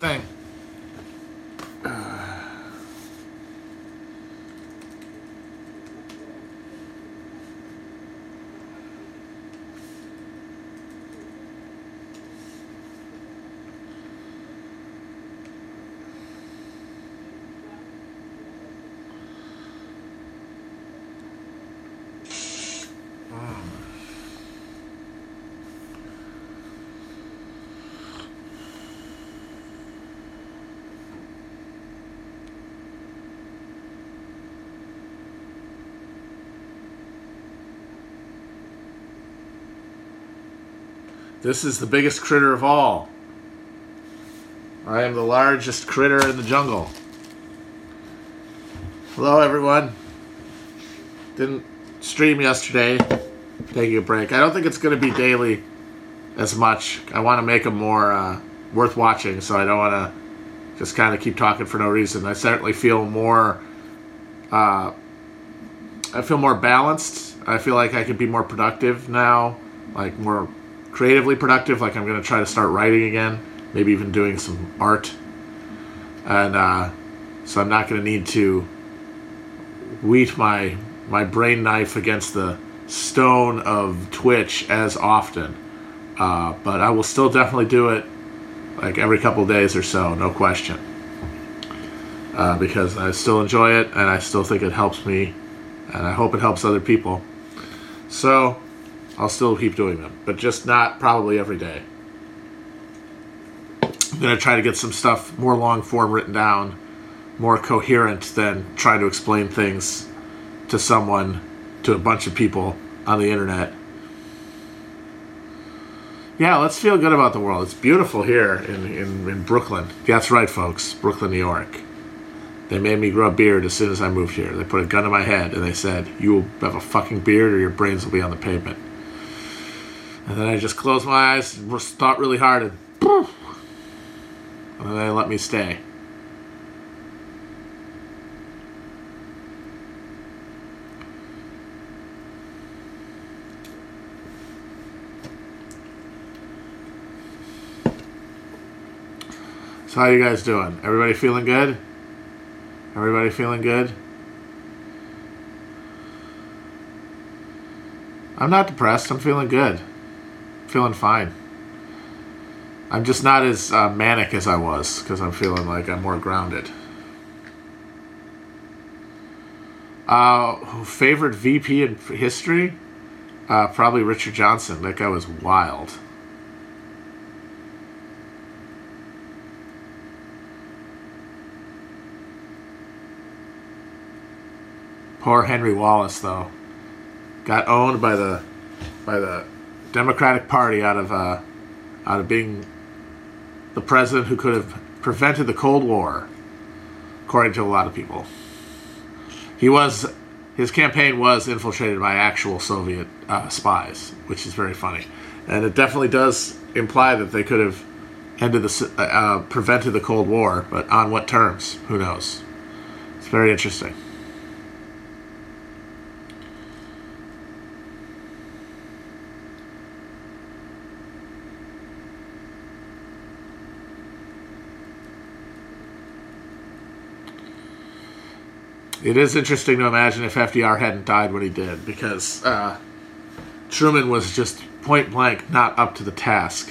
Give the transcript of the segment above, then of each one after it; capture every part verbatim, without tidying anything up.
thing. Uh. This is the biggest critter of all. I am the largest critter in the jungle. Hello, everyone. Didn't stream yesterday. Taking a break. I don't think it's going to be daily as much. I want to make them more uh, worth watching, so I don't want to just kind of keep talking for no reason. I certainly feel more... Uh, I feel more balanced. I feel like I could be more productive now. Like, more... creatively productive, like I'm going to try to start writing again, maybe even doing some art. And uh, so I'm not going to need to wheat my my brain knife against the stone of Twitch as often. Uh, but I will still definitely do it like every couple days or so, no question. Uh, because I still enjoy it, and I still think it helps me, and I hope it helps other people. So... I'll still keep doing them, but just not probably every day. I'm going to try to get some stuff more long form written down, more coherent than trying to explain things to someone, to a bunch of people on the internet. Yeah, let's feel good about the world. It's beautiful here in, in, in Brooklyn. That's right, folks. Brooklyn, New York. They made me grow a beard as soon as I moved here. They put a gun to my head and they said, you will have a fucking beard or your brains will be on the pavement. And then I just closed my eyes and thought really hard and poof, and then they let me stay. So how you guys doing? Everybody feeling good? Everybody feeling good? I'm not depressed. I'm feeling good. Feeling fine. I'm just not as uh, manic as I was because I'm feeling like I'm more grounded. Uh, favorite V P in history? Uh, probably Richard Johnson. That guy was wild. Poor Henry Wallace, though. Got owned by the by the Democratic Party out of uh, out of being the president who could have prevented the Cold War, according to a lot of people. He was his campaign was infiltrated by actual Soviet uh, spies, which is very funny, and it definitely does imply that they could have ended the uh, uh, prevented the Cold War, but on what terms? Who knows? It's very interesting. It is interesting to imagine if F D R hadn't died when he did, because uh, Truman was just point blank not up to the task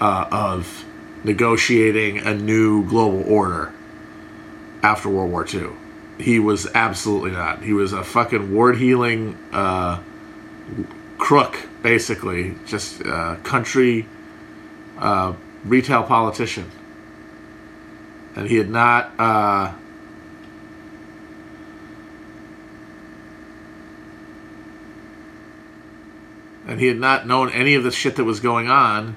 uh, of negotiating a new global order after World War Two. He was absolutely not. He was a fucking ward-healing uh, crook, basically, just a country uh, retail politician. And he had not... Uh, And he had not known any of the shit that was going on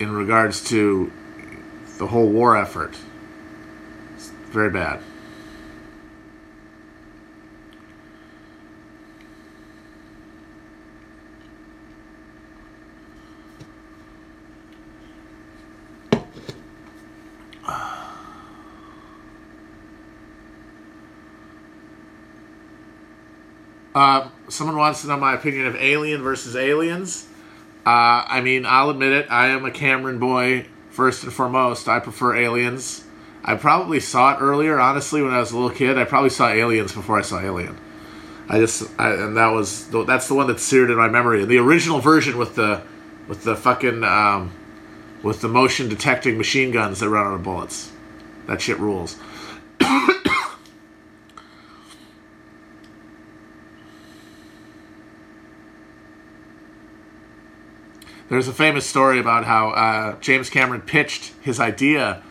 in regards to the whole war effort. It's very bad. Uh, someone wants to know my opinion of Alien versus Aliens. Uh, I mean, I'll admit it. I am a Cameron boy First and foremost, I prefer Aliens. I probably saw it earlier, honestly, when I was a little kid. I probably saw Aliens before I saw Alien. I just, I, and that was, that's the one that's seared in my memory. The original version with the, with the fucking, um, with the motion detecting machine guns that run out of bullets. That shit rules. There's a famous story about how uh, James Cameron pitched his idea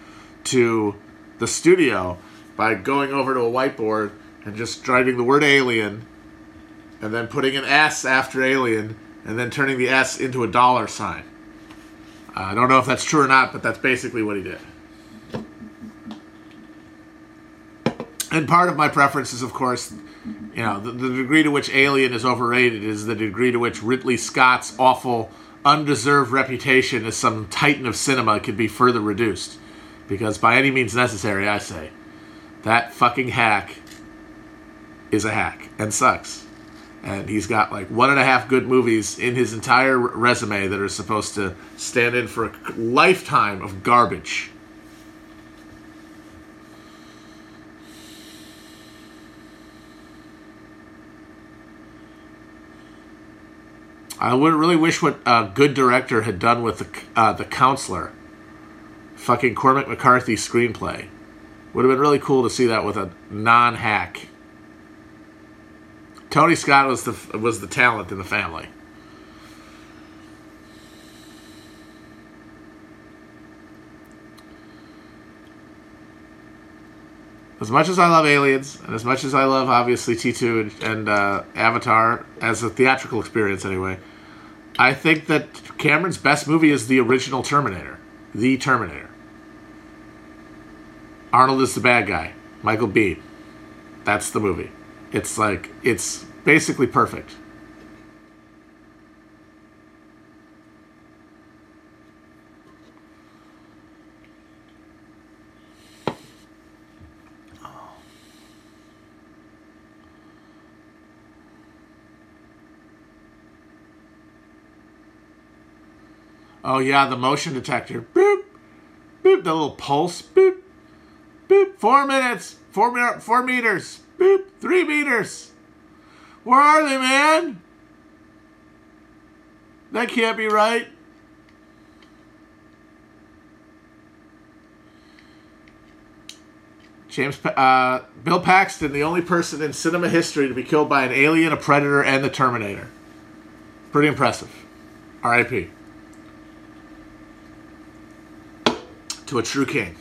to the studio by going over to a whiteboard and just driving the word alien and then putting an S after alien and then turning the S into a dollar sign. Uh, I don't know if that's true or not, but that's basically what he did. And part of my preference is, of course, you know, the, the degree to which Alien is overrated is the degree to which Ridley Scott's awful, undeserved reputation as some titan of cinema could be further reduced. Because by any means necessary, I say, that fucking hack is a hack and sucks. And he's got like one and a half good movies in his entire resume that are supposed to stand in for a lifetime of garbage. I would really wish what a uh, good director had done with the uh, the Counselor, fucking Cormac McCarthy screenplay. Would have been really cool to see that with a non-hack. Tony Scott was the was the talent in the family. As much as I love Aliens, and as much as I love, obviously, T two and, and uh, Avatar, as a theatrical experience anyway, I think that Cameron's best movie is the original Terminator. The Terminator. Arnold is the bad guy. Michael Biehn. That's the movie. It's like, it's basically perfect. Oh, yeah, the motion detector. Boop. Boop. The little pulse. Boop. Boop. Four minutes. Four, mi- four meters. Boop. Three meters. Where are they, man? That can't be right. James, uh, Bill Paxton, the only person in cinema history to be killed by an alien, a predator, and the Terminator. Pretty impressive. R I P To a true king.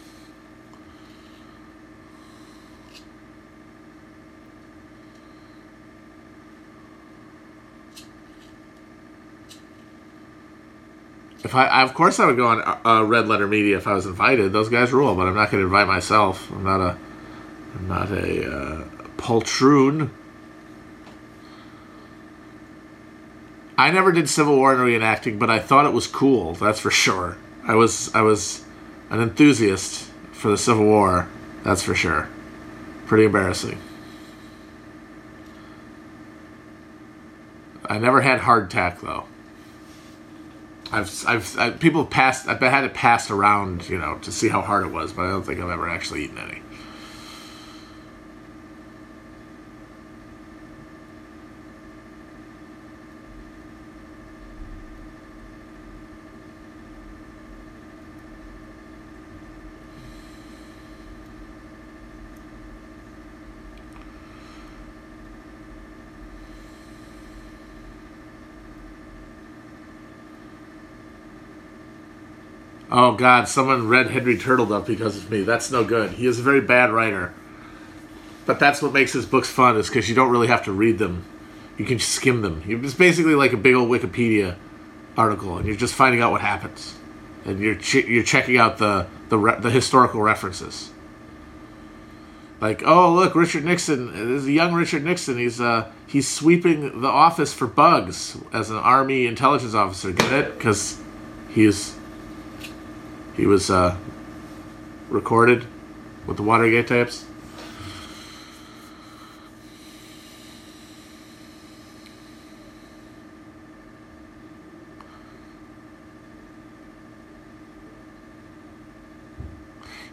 If I, I of course I would go on uh, Red Letter Media if I was invited. Those guys rule, but I'm not going to invite myself. I'm not a, I'm not a uh, poltroon. I never did Civil War and reenacting, but I thought it was cool. That's for sure. I was, I was. An enthusiast for the Civil War, that's for sure. Pretty embarrassing. I never had hardtack though. I've, I've, I, people passed. I've had it passed around, you know, to see how hard it was, but I don't think I've ever actually eaten any. Oh, God, someone read Henry Turtledove because of me. That's no good. He is a very bad writer. But that's what makes his books fun, is because you don't really have to read them. You can just skim them. It's basically like a big old Wikipedia article, and you're just finding out what happens. And you're ch- you're checking out the, the, re- the historical references. Like, oh, look, Richard Nixon. There's a young Richard Nixon. He's uh he's sweeping the office for bugs as an Army intelligence officer. Get it? Because he is... He was uh, recorded with the Watergate tapes.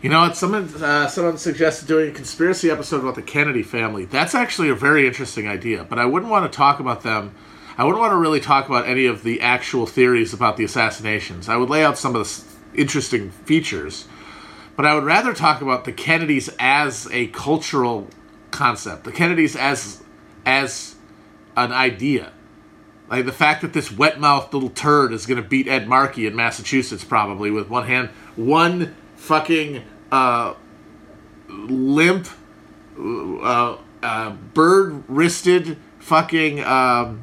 You know, someone uh, someone suggested doing a conspiracy episode about the Kennedy family. That's actually a very interesting idea, but I wouldn't want to talk about them. I wouldn't want to really talk about any of the actual theories about the assassinations. I would lay out some of the interesting features, but I would rather talk about the Kennedys as a cultural concept, the Kennedys as as an idea. Like the fact that this wet-mouthed little turd is going to beat Ed Markey in Massachusetts probably with one hand, one fucking Uh, limp, uh, uh, bird-wristed, fucking, um,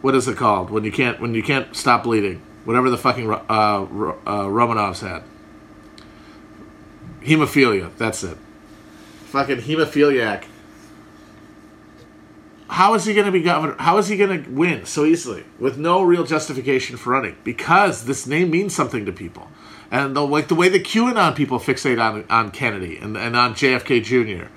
what is it called when you can't when you can't stop bleeding? Whatever the fucking uh, uh, Romanovs had. Hemophilia, that's it. Fucking hemophiliac. How is he going to be governor? How is he going to win so easily with no real justification for running? Because this name means something to people. And the, like the way the QAnon people fixate on on Kennedy and, and on J F K Junior,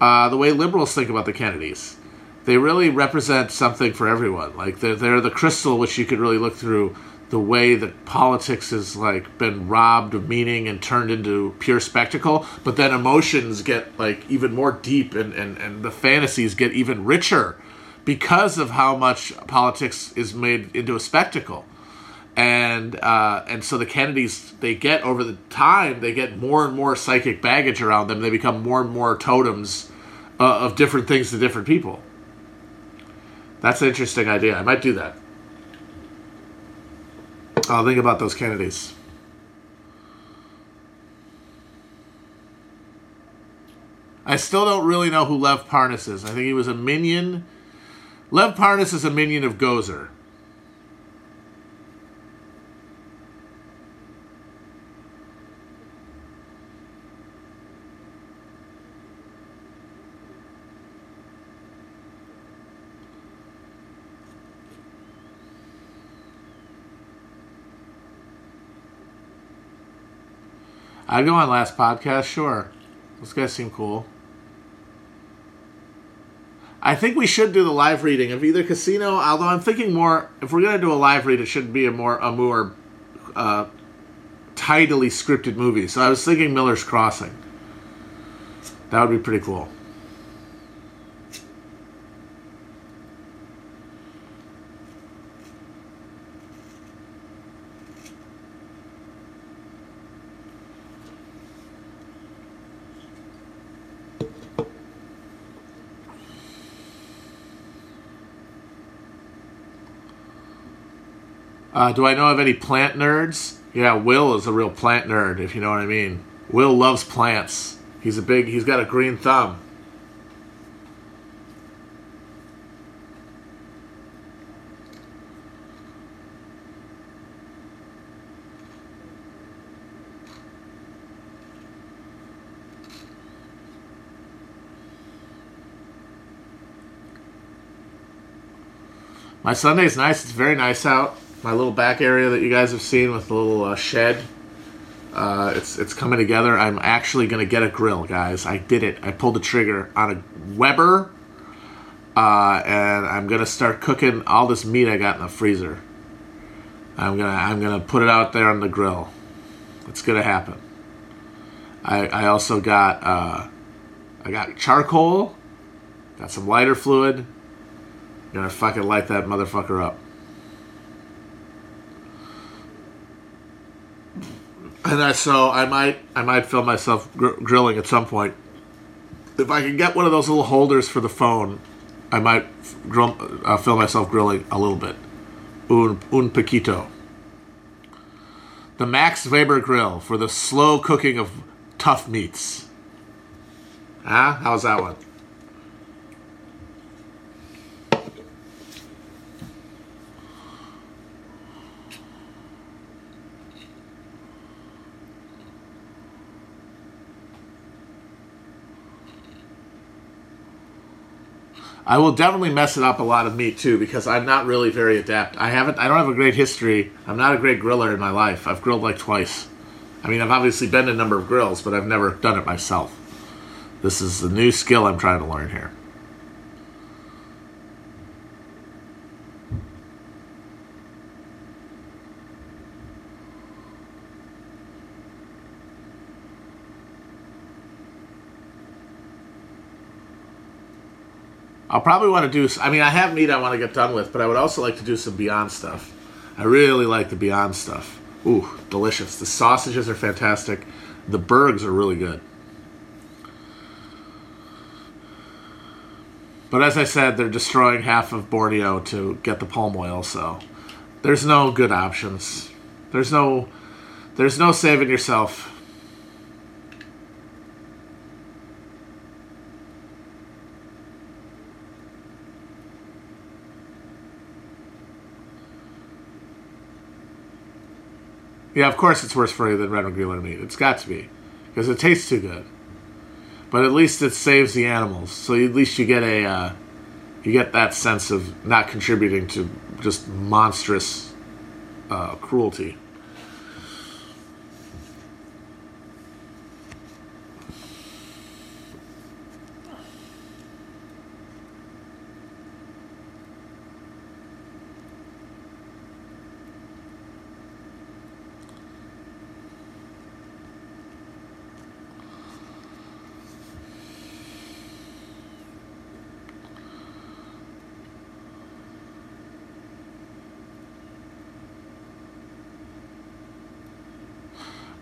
uh, the way liberals think about the Kennedys, they really represent something for everyone. Like they're they're the crystal which you could really look through. The way that politics has like been robbed of meaning and turned into pure spectacle, but then emotions get like even more deep and, and, and the fantasies get even richer because of how much politics is made into a spectacle. And uh, and so the Kennedys, they get over the time, they get more and more psychic baggage around them. They become more and more totems uh, of different things to different people. That's an interesting idea. I might do that. I'll think about those Kennedys. I still don't really know who Lev Parnas is. I think he was a minion. Lev Parnas is a minion of Gozer. I'd go on last podcast, sure. Those guys seem cool. I think we should do the live reading of either Casino, although I'm thinking more, if we're going to do a live read, it should be a more, a more uh, tidily scripted movie. So I was thinking Miller's Crossing. That would be pretty cool. Uh, do I know of any plant nerds? Yeah, Will is a real plant nerd, if you know what I mean. Will loves plants. He's a big, he's got a green thumb. My Sunday's nice. It's very nice out. My little back area that you guys have seen with the little uh, shed, uh, it's it's coming together. I'm actually going to get a grill, guys. I did it. I pulled the trigger on a Weber, uh, and I'm going to start cooking all this meat I got in the freezer. I'm gonna I'm gonna put it out there on the grill. It's gonna happen. I I also got uh, I got charcoal, got some lighter fluid. I'm gonna fucking light that motherfucker up. And I, so I might I might film myself gr- grilling at some point. If I can get one of those little holders for the phone, I might f- grill, uh, film myself grilling a little bit. Un, un poquito. The Max Weber grill for the slow cooking of tough meats. Huh? How's that one? I will definitely mess it up a lot of meat, too, because I'm not really very adept. I haven't. I don't have a great history. I'm not a great griller in my life. I've grilled like twice. I mean, I've obviously been to a number of grills, but I've never done it myself. This is the new skill I'm trying to learn here. I'll probably want to do... I mean, I have meat I want to get done with, but I would also like to do some Beyond stuff. I really like the Beyond stuff. Ooh, delicious. The sausages are fantastic. The burgers are really good. But as I said, they're destroying half of Borneo to get the palm oil, so... There's no good options. There's no... There's no saving yourself. Yeah, of course it's worse for you than red and regular meat. It's got to be. Because it tastes too good. But at least it saves the animals. So at least you get a... Uh, you get that sense of not contributing to just monstrous uh, cruelty.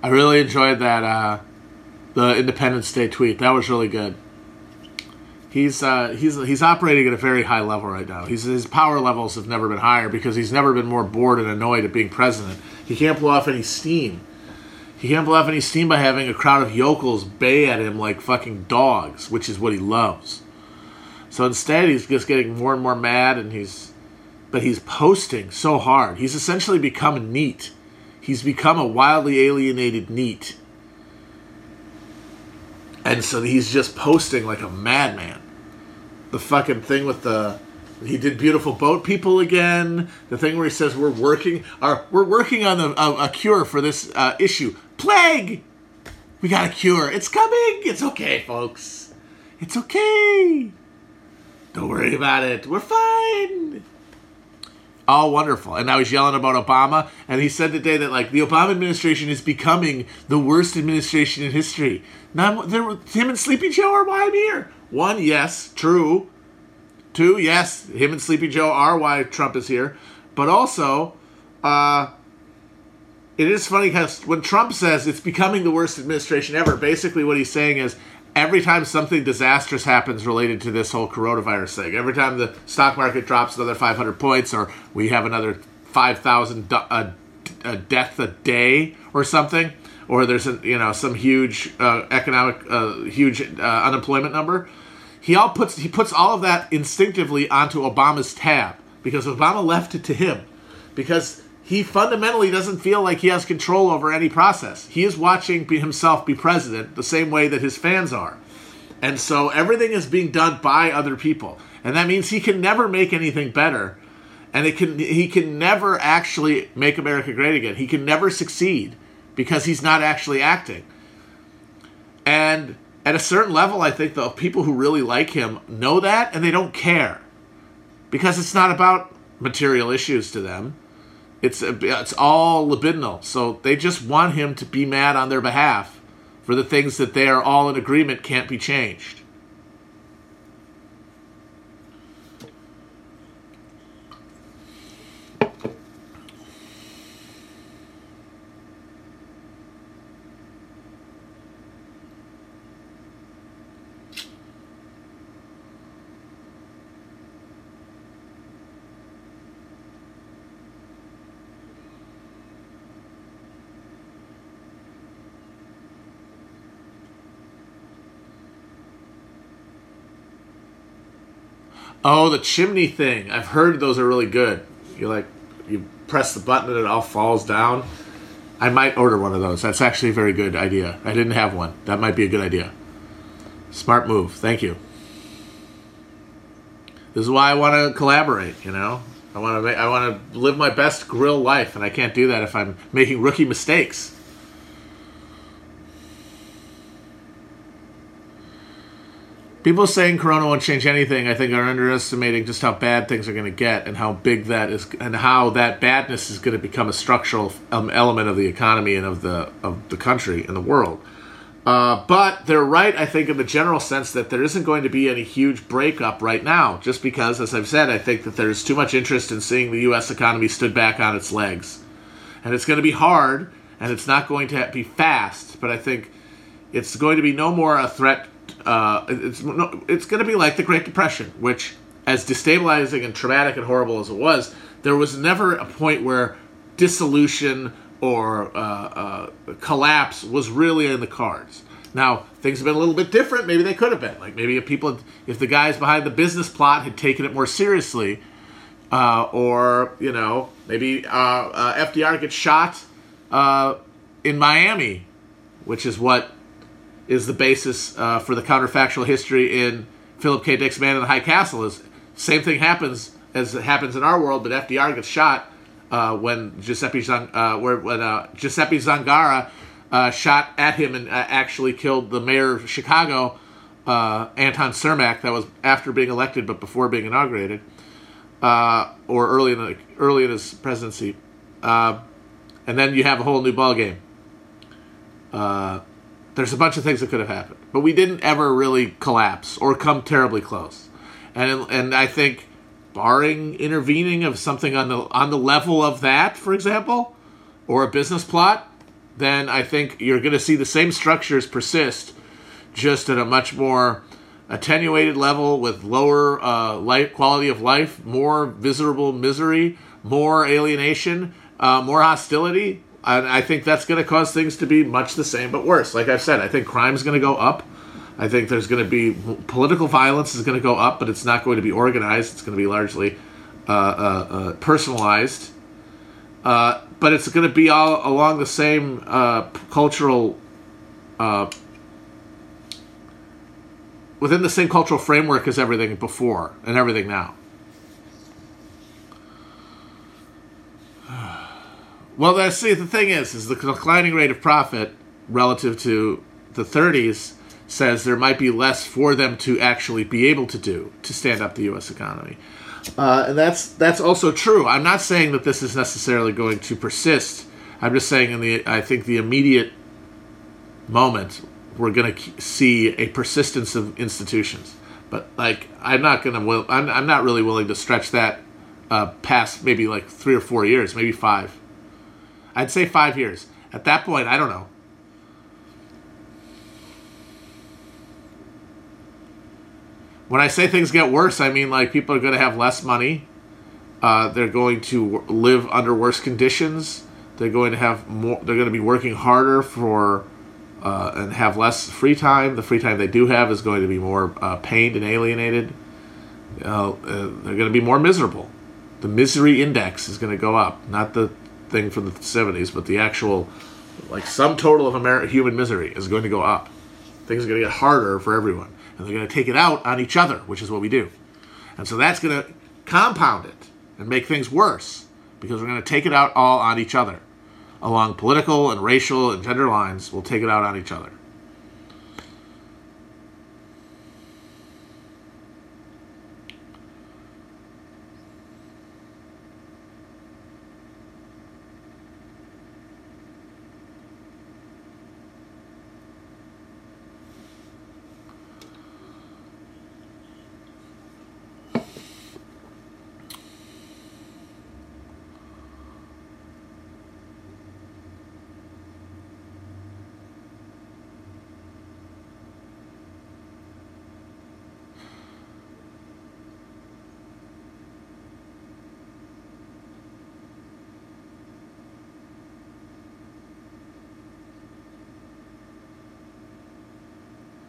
I really enjoyed that, uh, the Independence Day tweet. That was really good. He's uh, he's he's operating at a very high level right now. He's, his power levels have never been higher because he's never been more bored and annoyed at being president. He can't blow off any steam. He can't blow off any steam by having a crowd of yokels bay at him like fucking dogs, which is what he loves. So instead, he's just getting more and more mad, and he's but he's posting so hard. He's essentially become a neat. He's become a wildly alienated neat. And so he's just posting like a madman. The fucking thing with the... He did Beautiful Boat People again. The thing where he says, we're working or we're working on a, a, a cure for this uh, issue. Plague! We got a cure. It's coming. It's okay, folks. It's okay. Don't worry about it. We're fine. All wonderful. And now he's yelling about Obama. And he said today that, like, the Obama administration is becoming the worst administration in history. Now, him and Sleepy Joe are why I'm here. One, yes, true. Two, yes, him and Sleepy Joe are why Trump is here. But also, uh, it is funny because when Trump says it's becoming the worst administration ever, basically what he's saying is, every time something disastrous happens related to this whole coronavirus thing, every time the stock market drops another five hundred points or we have another five thousand de- a, a death a day or something, or there's a, you know, some huge uh, economic, uh, huge uh, unemployment number, he all puts he puts all of that instinctively onto Obama's tab because Obama left it to him because he fundamentally doesn't feel like he has control over any process. He is watching be himself be president the same way that his fans are. And so everything is being done by other people. And that means he can never make anything better. And it can he can never actually make America great again. He can never succeed because he's not actually acting. And at a certain level, I think the people who really like him know that and they don't care. Because it's not about material issues to them. It's it's all libidinal, so they just want him to be mad on their behalf for the things that they are all in agreement can't be changed. Oh, the chimney thing. I've heard those are really good. You like, you press the button and it all falls down. I might order one of those. That's actually a very good idea. I didn't have one. That might be a good idea. Smart move. Thank you. This is why I want to collaborate, you know? I want to make, I want to live my best grill life, and I can't do that if I'm making rookie mistakes. People saying Corona won't change anything, I think, are underestimating just how bad things are going to get and how big that is, and how that badness is going to become a structural um, element of the economy and of the of the country and the world. Uh, but they're right, I think, in the general sense that there isn't going to be any huge breakup right now, just because, as I've said, I think that there's too much interest in seeing the U S economy stood back on its legs. And it's going to be hard, and it's not going to be fast, but I think it's going to be no more a threat. Uh, it's, no, it's going to be like the Great Depression, which, as destabilizing and traumatic and horrible as it was, there was never a point where dissolution or uh, uh, collapse was really in the cards. Now, things have been a little bit different. Maybe they could have been. Like, maybe if people, had, if the guys behind the business plot had taken it more seriously, uh, or, you know, maybe uh, uh, F D R gets shot uh, in Miami, which is what is the basis uh, for the counterfactual history in Philip K. Dick's Man in the High Castle. Is same thing happens as it happens in our world, but F D R gets shot. Uh, when Giuseppe Zang- uh, where, when uh, Giuseppe Zangara uh, shot at him and uh, actually killed the mayor of Chicago, uh, Anton Cermak, that was after being elected but before being inaugurated, uh, or early in the, early in his presidency, uh, and then you have a whole new ballgame. Uh, there's a bunch of things that could have happened, but we didn't ever really collapse or come terribly close, and and I think, barring intervening of something on the on the level of that, for example, or a business plot, then I think you're going to see the same structures persist, just at a much more attenuated level with lower uh, life, quality of life, more visible misery, more alienation, uh, more hostility. And I think that's going to cause things to be much the same but worse. Like I've said, I think crime's going to go up. I think there's going to be political violence is going to go up, but it's not going to be organized. It's going to be largely uh, uh, uh, personalized. Uh, but it's going to be all along the same uh, cultural, uh, within the same cultural framework as everything before and everything now. Well, that's, see, the thing is, is the declining rate of profit relative to the thirties says there might be less for them to actually be able to do to stand up the U S economy. Uh, and that's that's also true. I'm not saying that this is necessarily going to persist. I'm just saying in the I think the immediate moment we're going to see a persistence of institutions. But like I'm not going to I'm I'm not really willing to stretch that uh, past maybe like three or four years, maybe five. I'd say five years. At that point, I don't know. When I say things get worse, I mean like people are going to have less money. Uh, they're going to w- live under worse conditions. They're going to have more. They're going to be working harder for uh, and have less free time. The free time they do have is going to be more uh, pained and alienated. Uh, uh, they're going to be more miserable. The misery index is going to go up. Not the thing from the seventies, but the actual like sum total of Ameri- human misery is going to go up. Things are going to get harder for everyone. And they're going to take it out on each other, which is what we do. And so that's going to compound it and make things worse because we're going to take it out all on each other. Along political and racial and gender lines, we'll take it out on each other.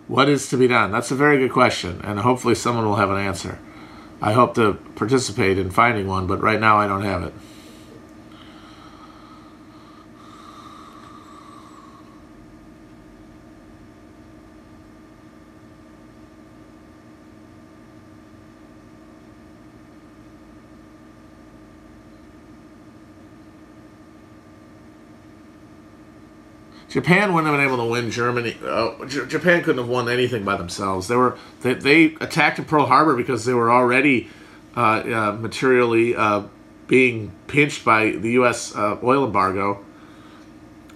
What is to be done? That's a very good question, and hopefully someone will have an answer. I hope to participate in finding one, but right now I don't have it. Japan wouldn't have been able to win Germany. Uh, J- Japan couldn't have won anything by themselves. They were they, they attacked Pearl Harbor because they were already uh, uh, materially uh, being pinched by the U S uh, oil embargo.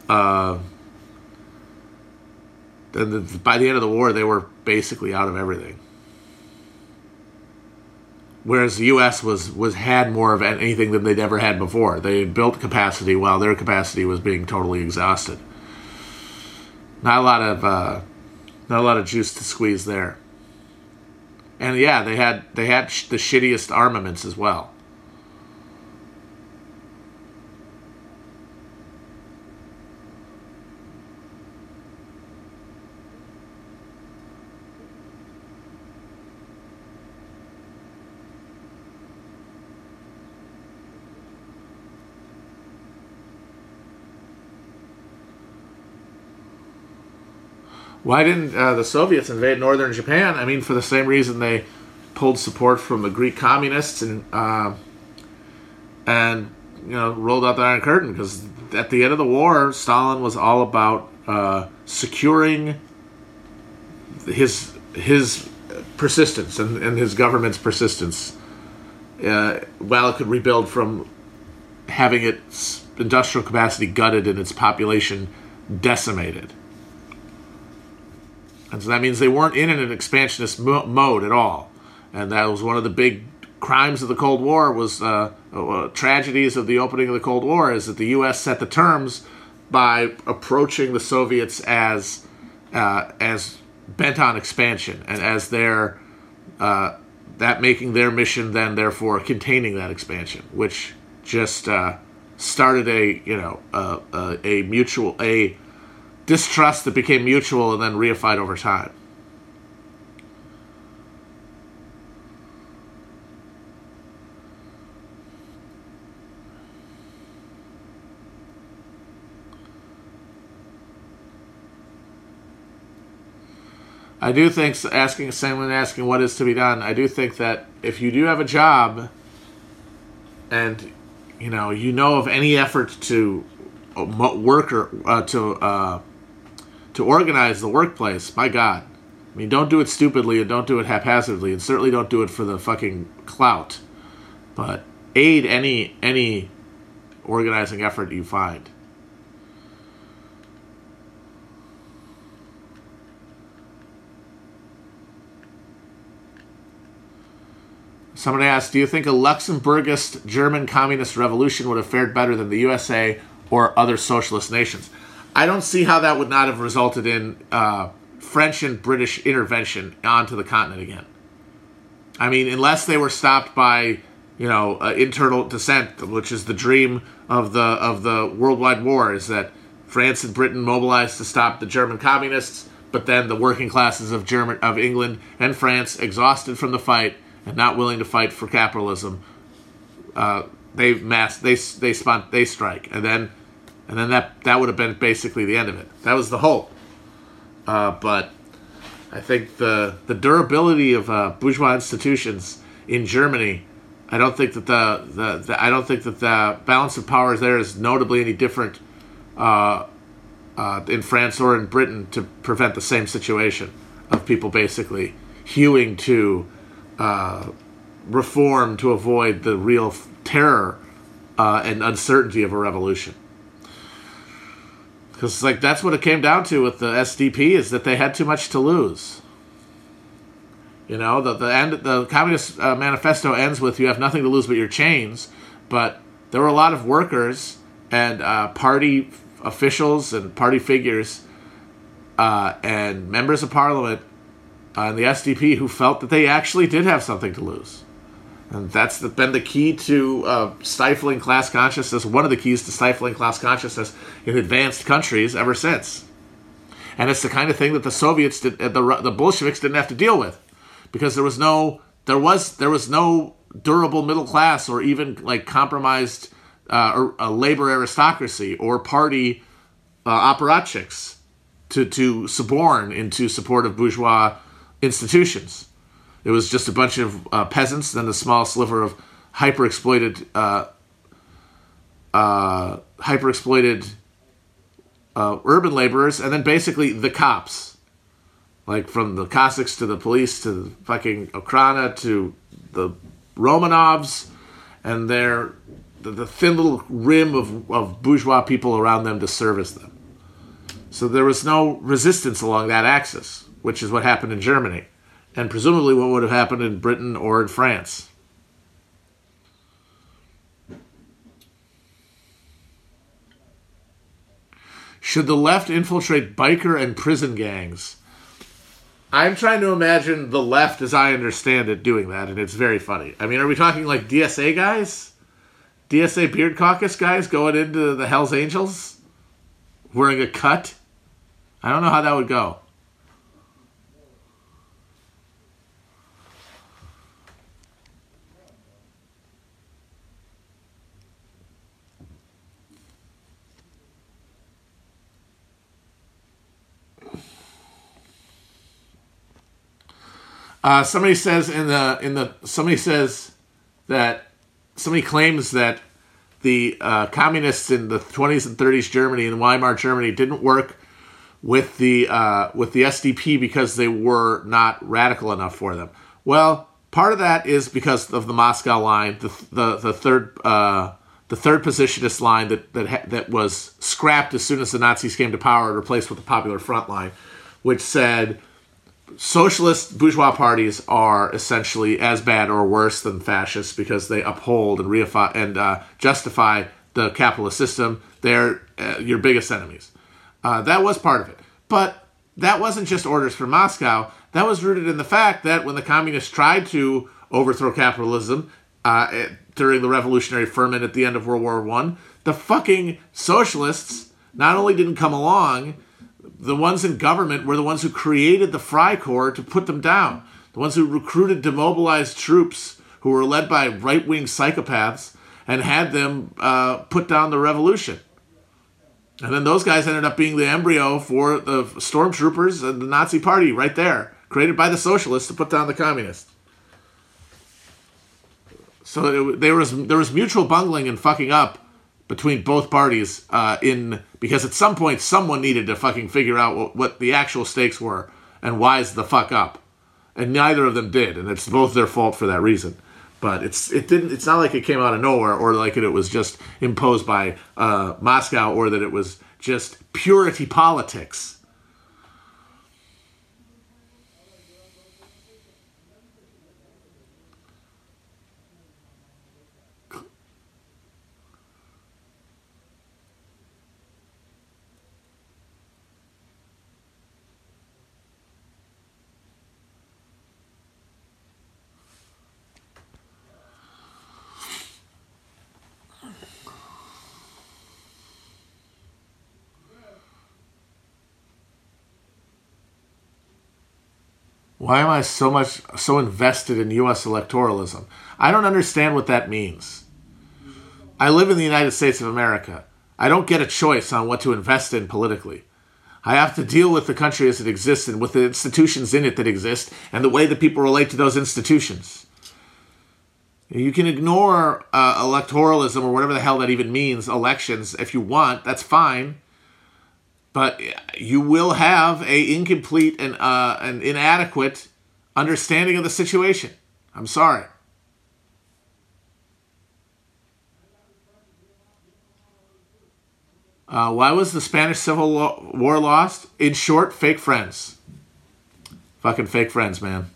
Uh, And the, by the end of the war, they were basically out of everything. Whereas the U S was was had more of anything than they'd ever had before. They built capacity while their capacity was being totally exhausted. Not a lot of uh, not a lot of juice to squeeze there. And yeah, they had they had sh- the shittiest armaments as well. Why didn't uh, the Soviets invade northern Japan? I mean, for the same reason they pulled support from the Greek communists and uh, and you know rolled out the Iron Curtain, because at the end of the war, Stalin was all about uh, securing his his persistence and, and his government's persistence uh, while it could rebuild from having its industrial capacity gutted and its population decimated. And so that means they weren't in an expansionist mo- mode at all. And that was one of the big crimes of the Cold War, was uh, uh, tragedies of the opening of the Cold War, is that the U S set the terms by approaching the Soviets as uh, as bent on expansion, and as their uh, that making their mission then therefore containing that expansion, which just uh, started a you know a, a, a mutual a. distrust that became mutual and then reified over time. I do think asking someone asking what is to be done, I do think that if you do have a job and you know you know of any effort to work or uh, to uh, to organize the workplace, my God. I mean, don't do it stupidly and don't do it haphazardly, and certainly don't do it for the fucking clout. But aid any any organizing effort you find. Somebody asked, do you think a Luxembourgist German communist revolution would have fared better than the U S A or other socialist nations? I don't see how that would not have resulted in uh, French and British intervention onto the continent again. I mean, unless they were stopped by, you know, uh, internal dissent, which is the dream of the of the worldwide war, is that France and Britain mobilized to stop the German communists, but then the working classes of German of England and France, exhausted from the fight and not willing to fight for capitalism, uh, they mass they they spont they strike, and then. And then that, that would have been basically the end of it. That was the hope. Uh, but I think the the durability of uh, bourgeois institutions in Germany, I don't think that the, the, the I don't think that the balance of powers there is notably any different uh, uh, in France or in Britain to prevent the same situation of people basically hewing to uh, reform to avoid the real terror uh, and uncertainty of a revolution. Because like that's what it came down to with the S D P, is that they had too much to lose. You know, the the end the Communist uh, Manifesto ends with "you have nothing to lose but your chains," but there were a lot of workers and uh, party officials and party figures uh, and members of parliament uh, and the S D P who felt that they actually did have something to lose, and that's the, been the key to uh, stifling class consciousness, one of the keys to stifling class consciousness in advanced countries ever since. And it's the kind of thing that the Soviets did, the the Bolsheviks didn't have to deal with, because there was no there was there was no durable middle class or even like compromised uh, or, uh, labor aristocracy or party uh, apparatchiks to to suborn into support of bourgeois institutions. It was just a bunch of uh, peasants, then a small sliver of hyper-exploited, uh, uh, hyper-exploited uh, urban laborers, and then basically the cops, like from the Cossacks to the police to the fucking Okhrana to the Romanovs, and their the, the thin little rim of, of bourgeois people around them to service them. So there was no resistance along that axis, which is what happened in Germany, and presumably what would have happened in Britain or in France. Should the left infiltrate biker and prison gangs? I'm trying to imagine the left, as I understand it, doing that, and it's very funny. I mean, are we talking like D S A guys? D S A Beard Caucus guys going into the Hells Angels? Wearing a cut? I don't know how that would go. Uh, somebody says in the in the somebody says that somebody claims that the uh, communists in the twenties and thirties Germany and Weimar Germany didn't work with the uh, with the S D P because they were not radical enough for them. Well, part of that is because of the Moscow line, the the the third uh, the third positionist line that that ha- that was scrapped as soon as the Nazis came to power and replaced with the Popular Front line, which said socialist bourgeois parties are essentially as bad or worse than fascists because they uphold and reify and uh, justify the capitalist system. They're uh, your biggest enemies. Uh, that was part of it. But that wasn't just orders from Moscow. That was rooted in the fact that when the communists tried to overthrow capitalism uh, during the revolutionary ferment at the end of World War One, the fucking socialists not only didn't come along, the ones in government were the ones who created the Fry Corps to put them down. The ones who recruited demobilized troops who were led by right-wing psychopaths and had them uh, put down the revolution. And then those guys ended up being the embryo for the stormtroopers and the Nazi party right there, created by the socialists to put down the communists. So it, there was there was mutual bungling and fucking up between both parties uh, in because at some point someone needed to fucking figure out what, what the actual stakes were and wise the fuck up. And neither of them did, and it's both their fault for that reason. But it's it didn't it's not like it came out of nowhere or like it, it was just imposed by uh, Moscow or that it was just purity politics. Why am I so much so invested in U S electoralism? I don't understand what that means. I live in the United States of America. I don't get a choice on what to invest in politically. I have to deal with the country as it exists and with the institutions in it that exist and the way that people relate to those institutions. You can ignore uh, electoralism or whatever the hell that even means, elections, if you want. That's fine. But you will have a incomplete and uh, an inadequate understanding of the situation. I'm sorry. Uh, why was the Spanish Civil War lost? In short, fake friends. Fucking fake friends, man.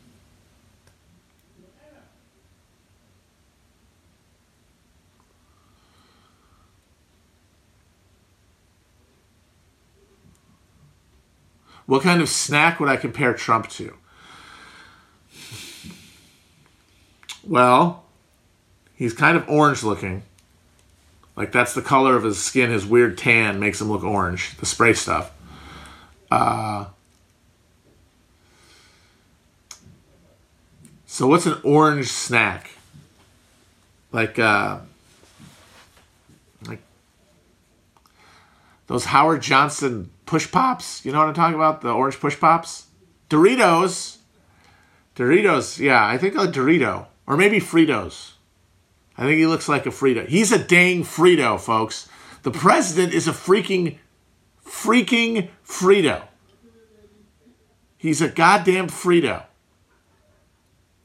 What kind of snack would I compare Trump to? Well, he's kind of orange looking. Like that's the color of his skin. His weird tan makes him look orange. The spray stuff. Uh, so what's an orange snack? Like, uh, like those Howard Johnson Push Pops, you know what I'm talking about? The orange Push Pops? Doritos. Doritos, yeah, I think a Dorito. Or maybe Fritos. I think he looks like a Frito. He's a dang Frito, folks. The president is a freaking, freaking Frito. He's a goddamn Frito.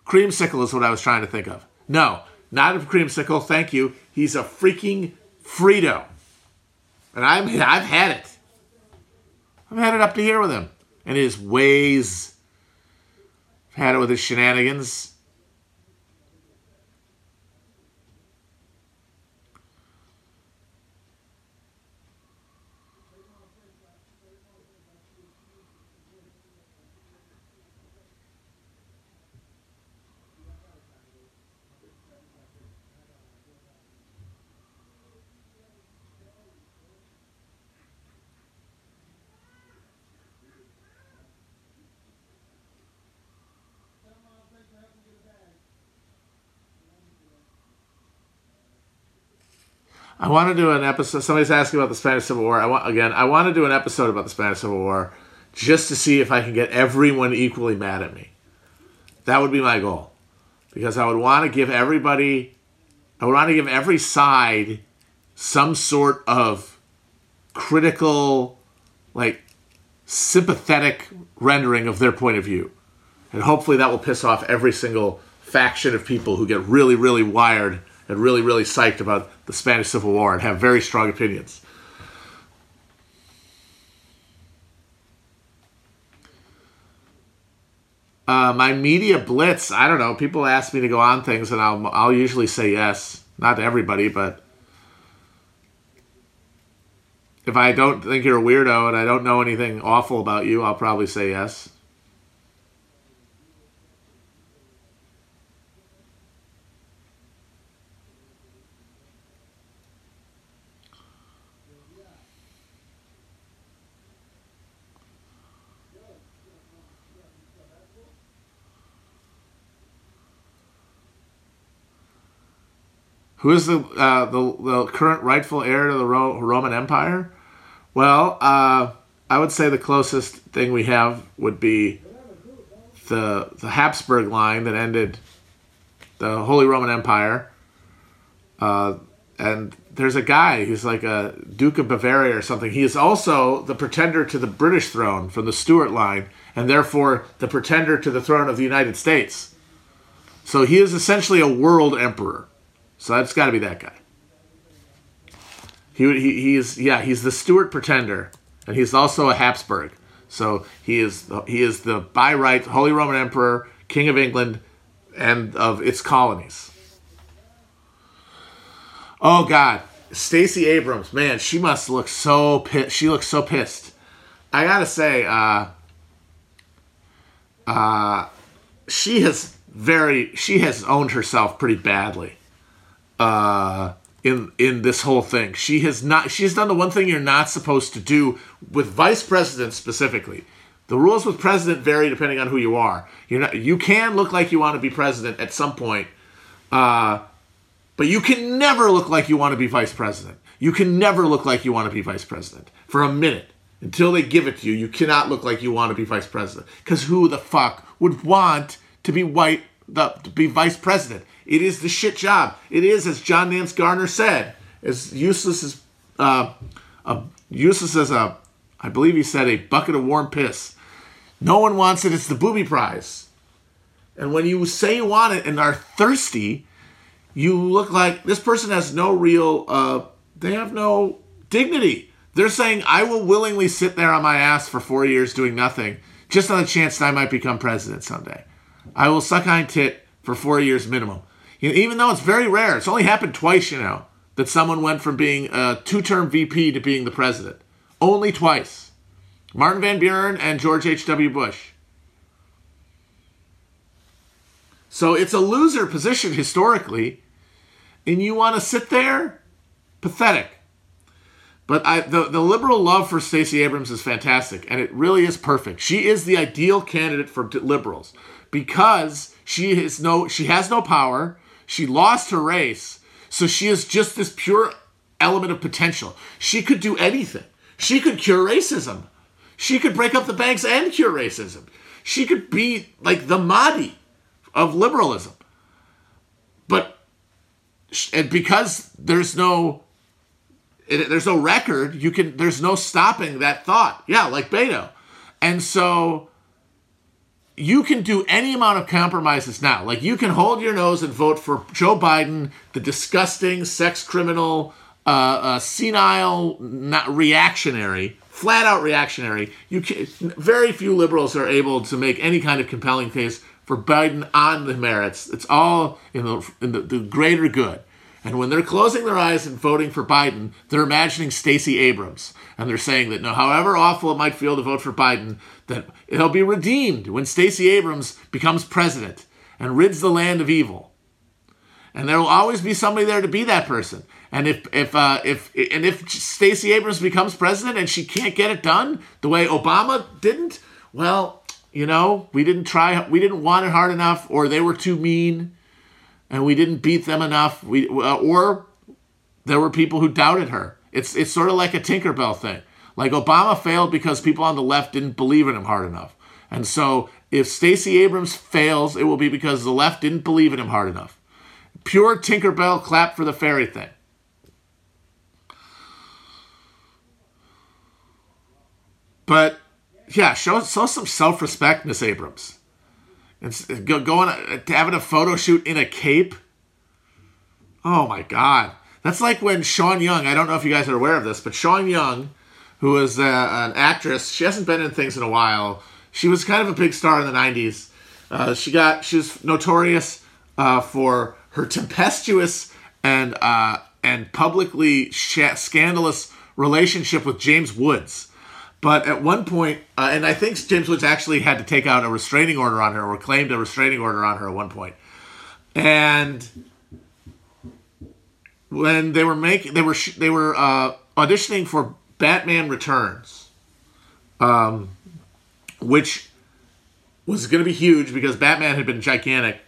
Creamsicle is what I was trying to think of. No, not a Creamsicle, thank you. He's a freaking Frito. And I'm, I've had it. I've had it up to here with him and his ways. I've had it with his shenanigans. I want to do an episode. Somebody's asking about the Spanish Civil War. I want again. I want to do an episode about the Spanish Civil War, just to see if I can get everyone equally mad at me. That would be my goal, because I would want to give everybody. I would want to give every side some sort of critical, like, sympathetic rendering of their point of view, and hopefully that will piss off every single faction of people who get really, really wired and really, really psyched about the Spanish Civil War and have very strong opinions. Uh, my media blitz, I don't know, people ask me to go on things and I'll, I'll usually say yes. Not to everybody, but if I don't think you're a weirdo and I don't know anything awful about you, I'll probably say yes. Who is the, uh, the the current rightful heir to the Ro- Roman Empire? Well, uh, I would say the closest thing we have would be the the Habsburg line that ended the Holy Roman Empire. Uh, and there's a guy who's like a Duke of Bavaria or something. He is also the pretender to the British throne from the Stuart line, and therefore the pretender to the throne of the United States. So he is essentially a world emperor. So that's got to be that guy. He he he's yeah he's the Stuart pretender, and he's also a Habsburg. So he is the, he is the by right Holy Roman Emperor, King of England, and of its colonies. Oh God, Stacey Abrams, man, she must look so pissed. She looks so pissed. I gotta say, uh, uh, she has very she has owned herself pretty badly. Uh, in in this whole thing, she has not. She's done the one thing you're not supposed to do with vice presidents specifically. The rules with president vary depending on who you are. You're not. You can look like you want to be president at some point, uh, but you can never look like you want to be vice president. You can never look like you want to be vice president for a minute until they give it to you. You cannot look like you want to be vice president, because who the fuck would want to be white the, to be vice president? It is the shit job. It is, as John Nance Garner said, as useless as uh, a useless as a, I believe he said, a bucket of warm piss. No one wants it. It's the booby prize. And when you say you want it and are thirsty, you look like this person has no real. Uh, they have no dignity. They're saying, "I will willingly sit there on my ass for four years doing nothing, just on the chance that I might become president someday. I will suck on tit for four years minimum." Even though it's very rare, it's only happened twice, you know, that someone went from being a two-term V P to being the president. Only twice. Martin Van Buren and George H W Bush. So it's a loser position historically, and you want to sit there? Pathetic. But I, the, the liberal love for Stacey Abrams is fantastic, and it really is perfect. She is the ideal candidate for liberals because she is no, she has no power. She lost her race, so she is just this pure element of potential. She could do anything. She could cure racism. She could break up the banks and cure racism. She could be like the Mahdi of liberalism. But and because there's no there's no record, you can there's no stopping that thought. Yeah, like Beto. And so you can do any amount of compromises now. Like, you can hold your nose and vote for Joe Biden, the disgusting sex criminal uh, uh, senile, not reactionary, flat out reactionary. You can, very few liberals are able to make any kind of compelling case for Biden on the merits. It's all in the, in the, the greater good. And when they're closing their eyes and voting for Biden, they're imagining Stacey Abrams. And they're saying that, no, however awful it might feel to vote for Biden, that it'll be redeemed when Stacey Abrams becomes president and rids the land of evil. And there will always be somebody there to be that person. And if if uh, if and if Stacey Abrams becomes president and she can't get it done the way Obama didn't, well, you know, we didn't try, we didn't want it hard enough, or they were too mean, and we didn't beat them enough. We uh, or there were people who doubted her. It's it's sort of like a Tinkerbell thing. Like Obama failed because people on the left didn't believe in him hard enough. And so if Stacey Abrams fails, it will be because the left didn't believe in him hard enough. Pure Tinkerbell clap for the fairy thing. But yeah, show, show some self-respect, Miss Abrams. It's going go having a photo shoot in a cape. Oh my God, that's like when Sean Young. I don't know if you guys are aware of this, but Sean Young, who is uh, an actress, she hasn't been in things in a while. She was kind of a big star in the nineties. Uh, she got she was notorious uh, for her tempestuous and uh, and publicly sh- scandalous relationship with James Woods. But at one point, uh, and I think James Woods actually had to take out a restraining order on her, or claimed a restraining order on her at one point. And when they were making, they were they were uh, auditioning for Batman Returns, um, which was going to be huge because Batman had been gigantic.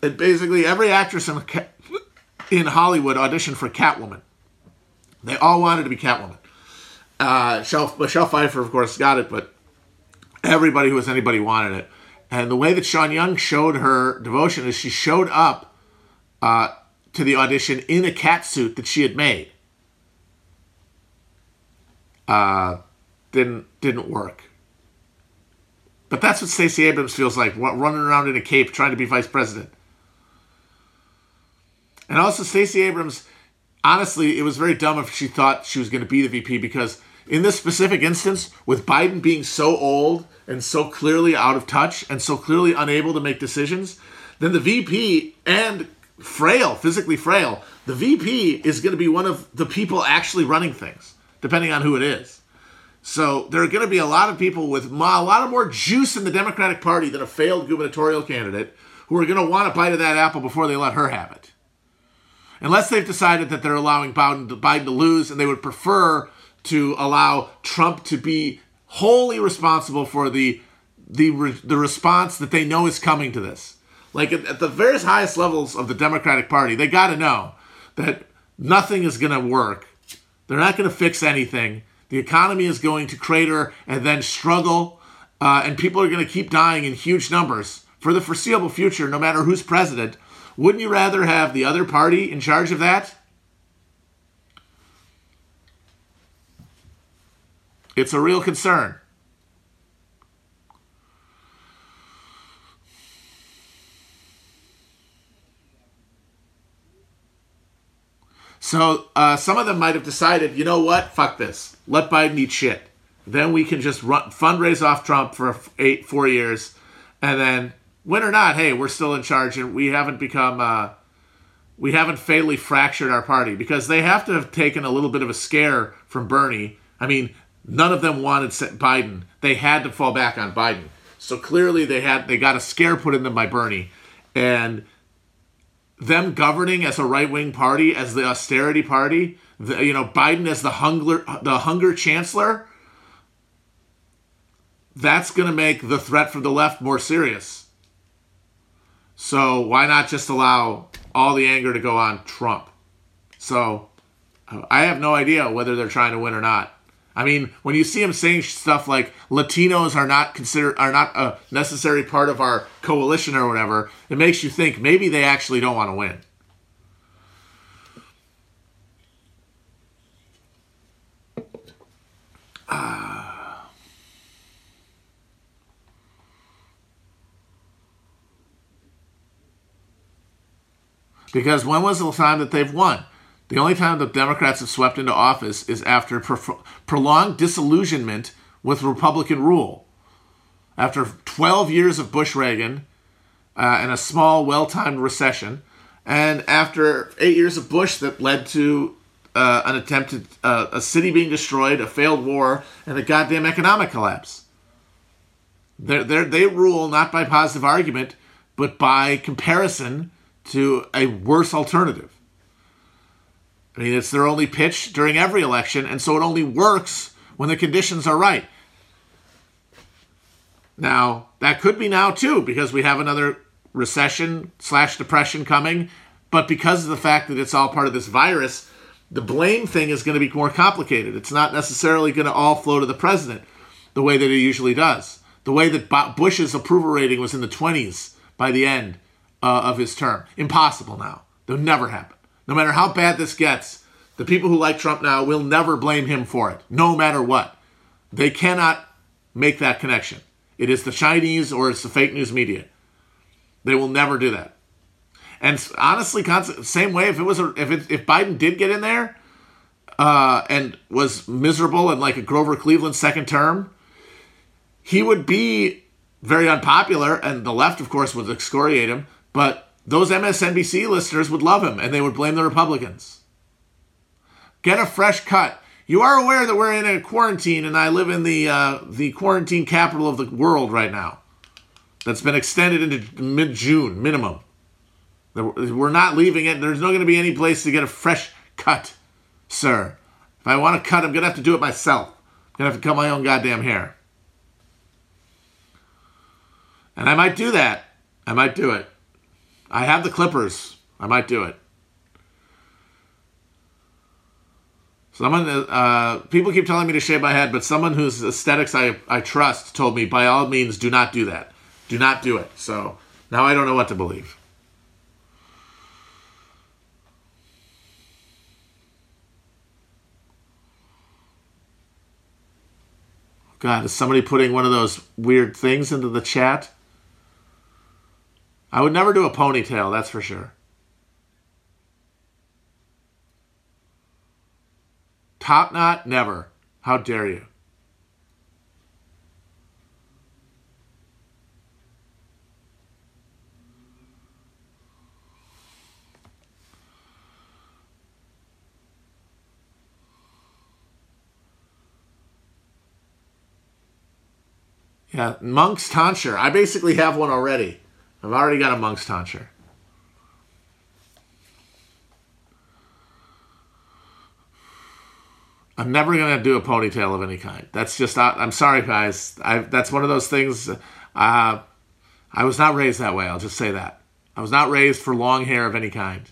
And basically, every actress in in Hollywood auditioned for Catwoman. They all wanted to be Catwoman. Uh, Michelle Pfeiffer, of course, got it, but everybody who was anybody wanted it. And the way that Sean Young showed her devotion is she showed up uh, to the audition in a cat suit that she had made. Uh, didn't didn't work. But that's what Stacey Abrams feels like, running around in a cape trying to be vice president. And also Stacey Abrams, honestly, it was very dumb if she thought she was going to be the V P, because in this specific instance, with Biden being so old and so clearly out of touch and so clearly unable to make decisions, then the V P, and frail, physically frail, the V P is going to be one of the people actually running things, depending on who it is. So there are going to be a lot of people with a lot of more juice in the Democratic Party than a failed gubernatorial candidate who are going to want a bite of that apple before they let her have it. Unless they've decided that they're allowing Biden to, Biden to lose, and they would prefer to allow Trump to be wholly responsible for the the re, the response that they know is coming to this. Like at, at the various highest levels of the Democratic Party, they got to know that nothing is going to work. They're not going to fix anything. The economy is going to crater and then struggle, uh, and people are going to keep dying in huge numbers for the foreseeable future, no matter who's president. Wouldn't you rather have the other party in charge of that? It's a real concern. So uh, some of them might have decided, you know what, fuck this. Let Biden eat shit. Then we can just run, fundraise off Trump for eight, four years, and then win or not, hey, we're still in charge, and we haven't become, uh, we haven't fatally fractured our party, because they have to have taken a little bit of a scare from Bernie. I mean, none of them wanted Biden; they had to fall back on Biden. So clearly, they had they got a scare put in them by Bernie, and them governing as a right wing party, as the austerity party, the, you know, Biden as the hunger the hunger chancellor. That's going to make the threat from the left more serious. So why not just allow all the anger to go on Trump? So I have no idea whether they're trying to win or not. I mean, when you see him saying stuff like Latinos are not considered are not a necessary part of our coalition or whatever, it makes you think maybe they actually don't want to win. Ah. Uh, Because when was the time that they've won? The only time the Democrats have swept into office is after pro- prolonged disillusionment with Republican rule. After twelve years of Bush-Reagan uh, and a small, well-timed recession, and after eight years of Bush that led to uh, an attempted uh, a city being destroyed, a failed war, and a goddamn economic collapse. They're, they're, they rule not by positive argument, but by comparison to a worse alternative. I mean, it's their only pitch during every election, and so it only works when the conditions are right. Now, that could be now, too, because we have another recession slash depression coming, but because of the fact that it's all part of this virus, the blame thing is going to be more complicated. It's not necessarily going to all flow to the president the way that it usually does. The way that Bush's approval rating was in the twenties by the end uh, of his term. Impossible now. They'll never happen. No matter how bad this gets, the people who like Trump now will never blame him for it, no matter what. They cannot make that connection. It is the Chinese or it's the fake news media. They will never do that. And honestly, same way, if it was a, if it, if Biden did get in there uh, and was miserable and like a Grover Cleveland second term, he would be very unpopular, and the left, of course, would excoriate him, but those M S N B C listeners would love him, and they would blame the Republicans. Get a fresh cut. You are aware that we're in a quarantine, and I live in the uh, the quarantine capital of the world right now. That's been extended into mid-June, minimum. We're not leaving it. There's not going to be any place to get a fresh cut, sir. If I want a cut, I'm going to have to do it myself. I'm going to have to cut my own goddamn hair. And I might do that. I might do it. I have the clippers. I might do it. Someone, uh, people keep telling me to shave my head, but someone whose aesthetics I, I trust told me, by all means, do not do that. Do not do it. So now I don't know what to believe. God, is somebody putting one of those weird things into the chat? I would never do a ponytail, that's for sure. Top knot? Never. How dare you? Yeah, monk's tonsure. I basically have one already. I've already got a monk's tonsure. I'm never going to do a ponytail of any kind. That's just not, I'm sorry, guys. I, that's one of those things. Uh, I was not raised that way. I'll just say that. I was not raised for long hair of any kind.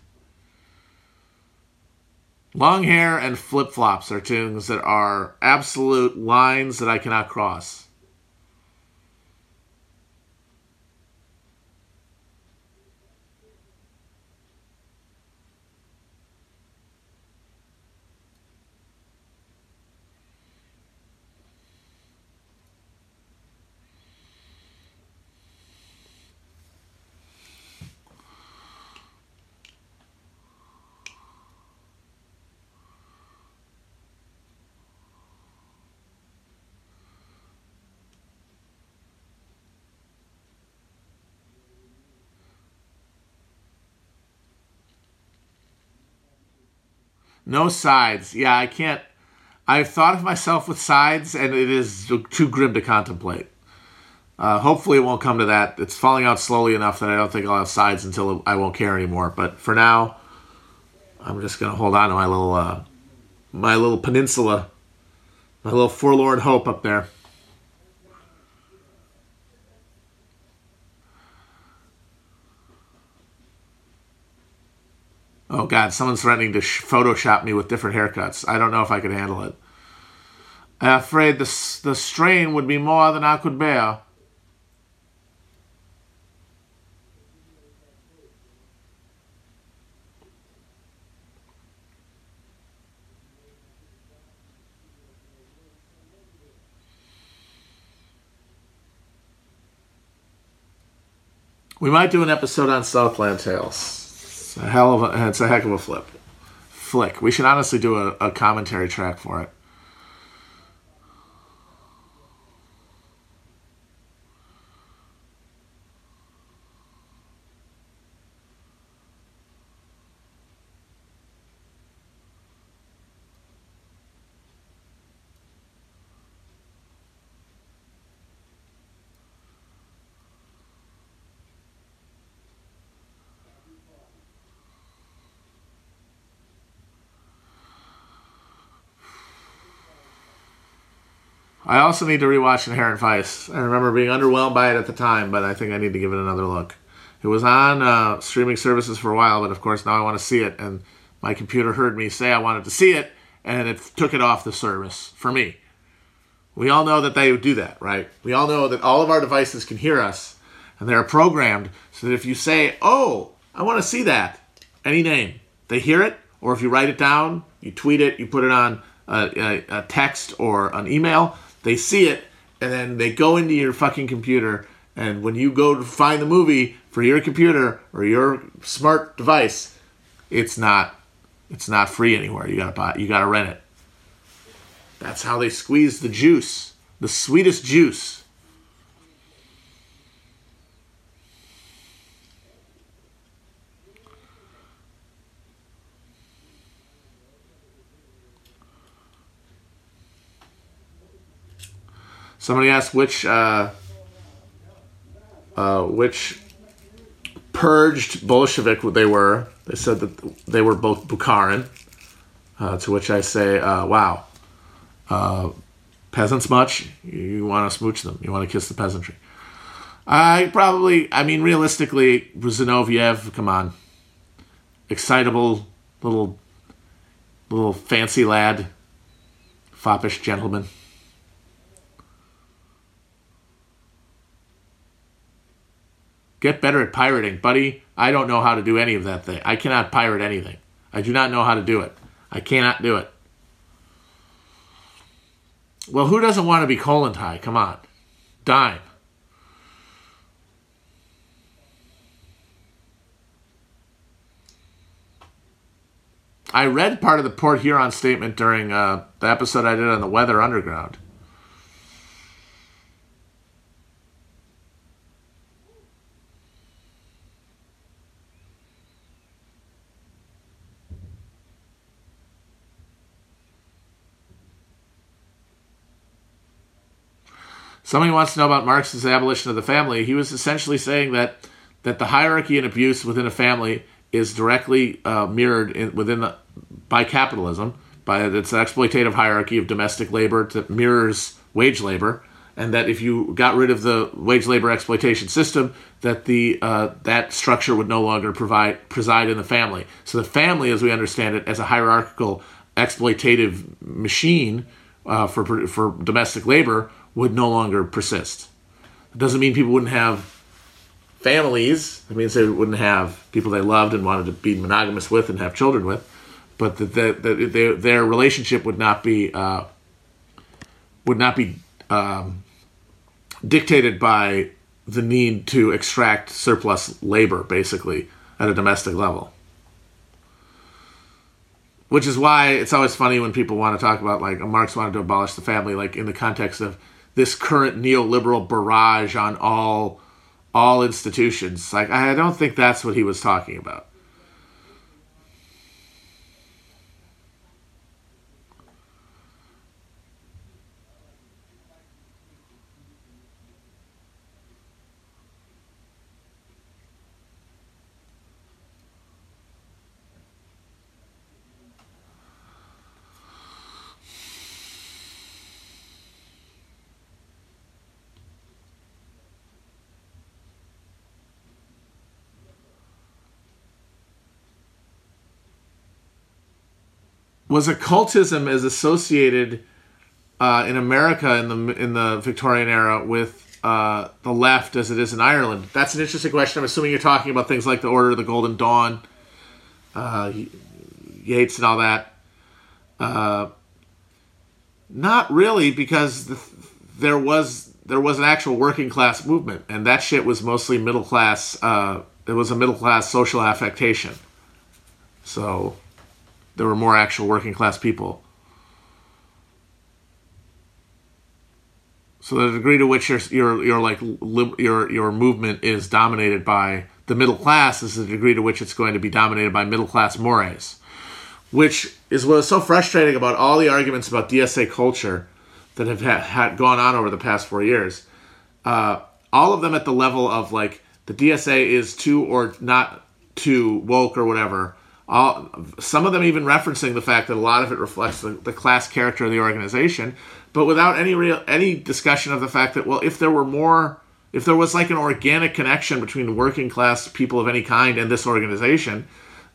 Long hair and flip-flops are things that are absolute lines that I cannot cross. No sides. Yeah, I can't. I've thought of myself with sides, and it is too grim to contemplate. Uh, hopefully it won't come to that. It's falling out slowly enough that I don't think I'll have sides until I won't care anymore. But for now, I'm just going to hold on to my little, uh, my little peninsula, my little forlorn hope up there. Oh, God, someone's threatening to sh- Photoshop me with different haircuts. I don't know if I could handle it. I'm afraid the, the strain would be more than I could bear. We might do an episode on Southland Tales. A hell of a, it's a heck of a flip. flick. We should honestly do a, a commentary track for it. I also need to rewatch Inherent Vice. I remember being underwhelmed by it at the time, but I think I need to give it another look. It was on uh, streaming services for a while, but of course now I want to see it, and my computer heard me say I wanted to see it, and it took it off the service for me. We all know that they would do that, right? We all know that all of our devices can hear us, and they're programmed so that if you say, oh, I want to see that, any name, they hear it, or if you write it down, you tweet it, you put it on a, a, a text or an email, they see it, and then they go into your fucking computer, and when you go to find the movie for your computer or your smart device, it's not it's not free anywhere. You gotta buy it, you gotta rent it. That's how they squeeze the juice, the sweetest juice. Somebody asked which uh, uh, which purged Bolshevik they were. They said that they were both Bukharin, uh, to which I say, uh, wow, uh, peasants much? You want to smooch them. You want to kiss the peasantry. I probably, I mean, realistically, Zinoviev, come on. Excitable little, little fancy lad, foppish gentleman. Get better at pirating. Buddy, I don't know how to do any of that thing. I cannot pirate anything. I do not know how to do it. I cannot do it. Well, who doesn't want to be Colin high? Come on. Dime. I read part of the Port Huron statement during uh, the episode I did on the Weather Underground. Somebody wants to know about Marx's abolition of the family. He was essentially saying that that the hierarchy and abuse within a family is directly uh, mirrored in, within the, by capitalism, by its exploitative hierarchy of domestic labor that mirrors wage labor, and that if you got rid of the wage labor exploitation system, that the uh, that structure would no longer provide preside in the family. So the family, as we understand it, as a hierarchical exploitative machine uh, for for domestic labor, would no longer persist. It doesn't mean people wouldn't have families. It means they wouldn't have people they loved and wanted to be monogamous with and have children with, but that the, the, the, their relationship would not be uh, would not be um, dictated by the need to extract surplus labor, basically, at a domestic level. Which is why it's always funny when people want to talk about, like, Marx wanted to abolish the family, like, in the context of this current neoliberal barrage on all all institutions. Like, I don't think that's what he was talking about. Was occultism as associated uh, in America in the in the Victorian era with uh, the left as it is in Ireland? That's an interesting question. I'm assuming you're talking about things like the Order of the Golden Dawn, uh, Yeats and all that. Uh, not really, because the, there was there was an actual working class movement, and that shit was mostly middle class. Uh, it was a middle class social affectation. So there were more actual working class people. So the degree to which your your your like lib, your your movement is dominated by the middle class is the degree to which it's going to be dominated by middle class mores, which is what is so frustrating about all the arguments about D S A culture that have had, had gone on over the past four years. Uh, all of them at the level of like the D S A is too or not too woke or whatever. All, some of them even referencing the fact that a lot of it reflects the, the class character of the organization, but without any real any discussion of the fact that, well, if there were more, if there was like an organic connection between working class people of any kind and this organization,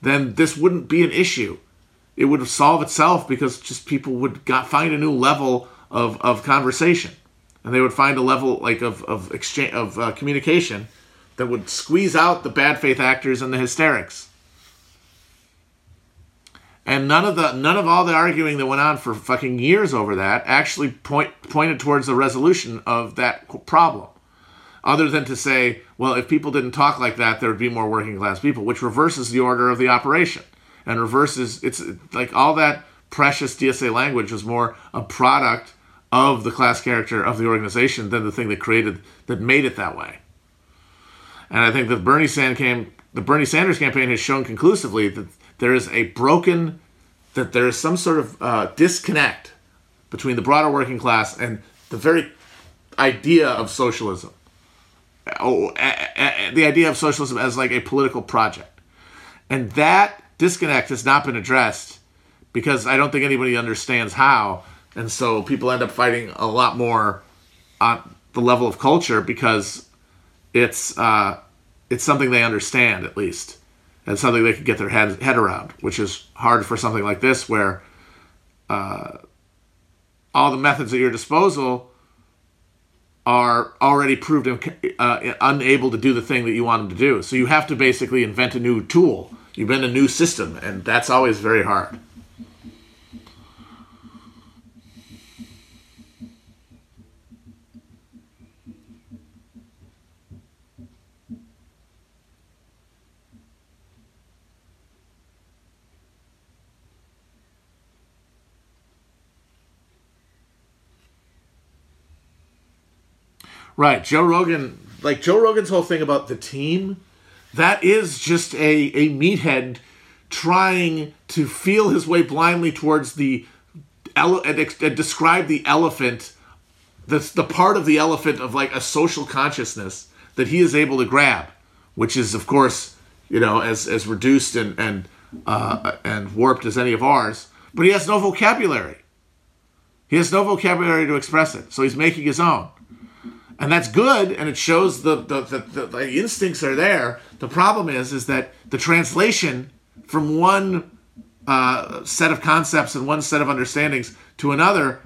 then this wouldn't be an issue. It would solve itself because just people would got, find a new level of, of conversation, and they would find a level like of of exchange of uh, communication that would squeeze out the bad faith actors and the hysterics. And none of the none of all the arguing that went on for fucking years over that actually point, pointed towards the resolution of that problem, other than to say, well, if people didn't talk like that, there would be more working class people, which reverses the order of the operation and reverses it's like all that precious D S A language was more a product of the class character of the organization than the thing that created that made it that way. And I think that Bernie Sanders came, the Bernie Sanders campaign has shown conclusively that. There is a broken, that there is some sort of uh, disconnect between the broader working class and the very idea of socialism. Oh, a, a, the idea of socialism as like a political project. And that disconnect has not been addressed because I don't think anybody understands how. And so people end up fighting a lot more on the level of culture because it's uh, it's something they understand at least. And something they could get their head, head around, which is hard for something like this where uh, all the methods at your disposal are already proved in, uh, unable to do the thing that you want them to do. So you have to basically invent a new tool. You invent a new system, and that's always very hard. Right, Joe Rogan, like Joe Rogan's whole thing about the team, that is just a, a meathead trying to feel his way blindly towards the, ele- and, and describe the elephant, the, the part of the elephant of like a social consciousness that he is able to grab, which is of course, you know, as, as reduced and, and, uh, and warped as any of ours, but he has no vocabulary. He has no vocabulary to express it, so he's making his own. And that's good, and it shows the the, the the the instincts are there. The problem is is that the translation from one uh, set of concepts and one set of understandings to another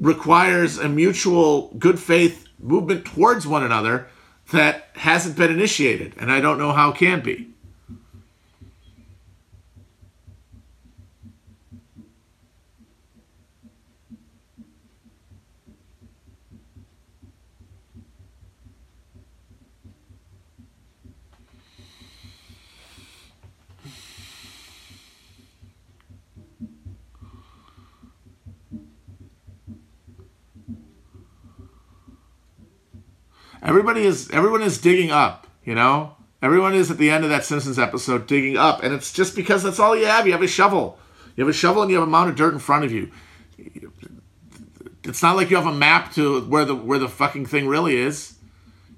requires a mutual good faith movement towards one another that hasn't been initiated, and I don't know how it can be. Everybody is everyone is digging up, you know? Everyone is at the end of that Simpsons episode digging up, and it's just because that's all you have. You have a shovel. You have a shovel and you have a mound of dirt in front of you. It's not like you have a map to where the where the fucking thing really is.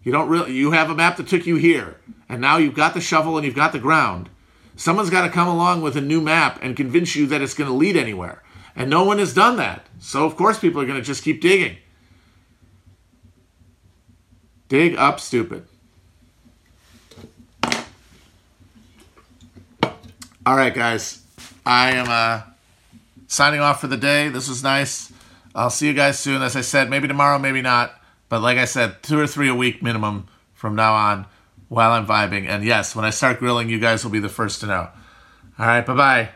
You don't really you have a map that took you here, and now you've got the shovel and you've got the ground. Someone's got to come along with a new map and convince you that it's going to lead anywhere. And no one has done that. So of course people are going to just keep digging. Dig up, stupid. All right, guys. I am uh, signing off for the day. This was nice. I'll see you guys soon. As I said, maybe tomorrow, maybe not. But like I said, two or three a week minimum from now on while I'm vibing. And yes, when I start grilling, you guys will be the first to know. All right, bye-bye.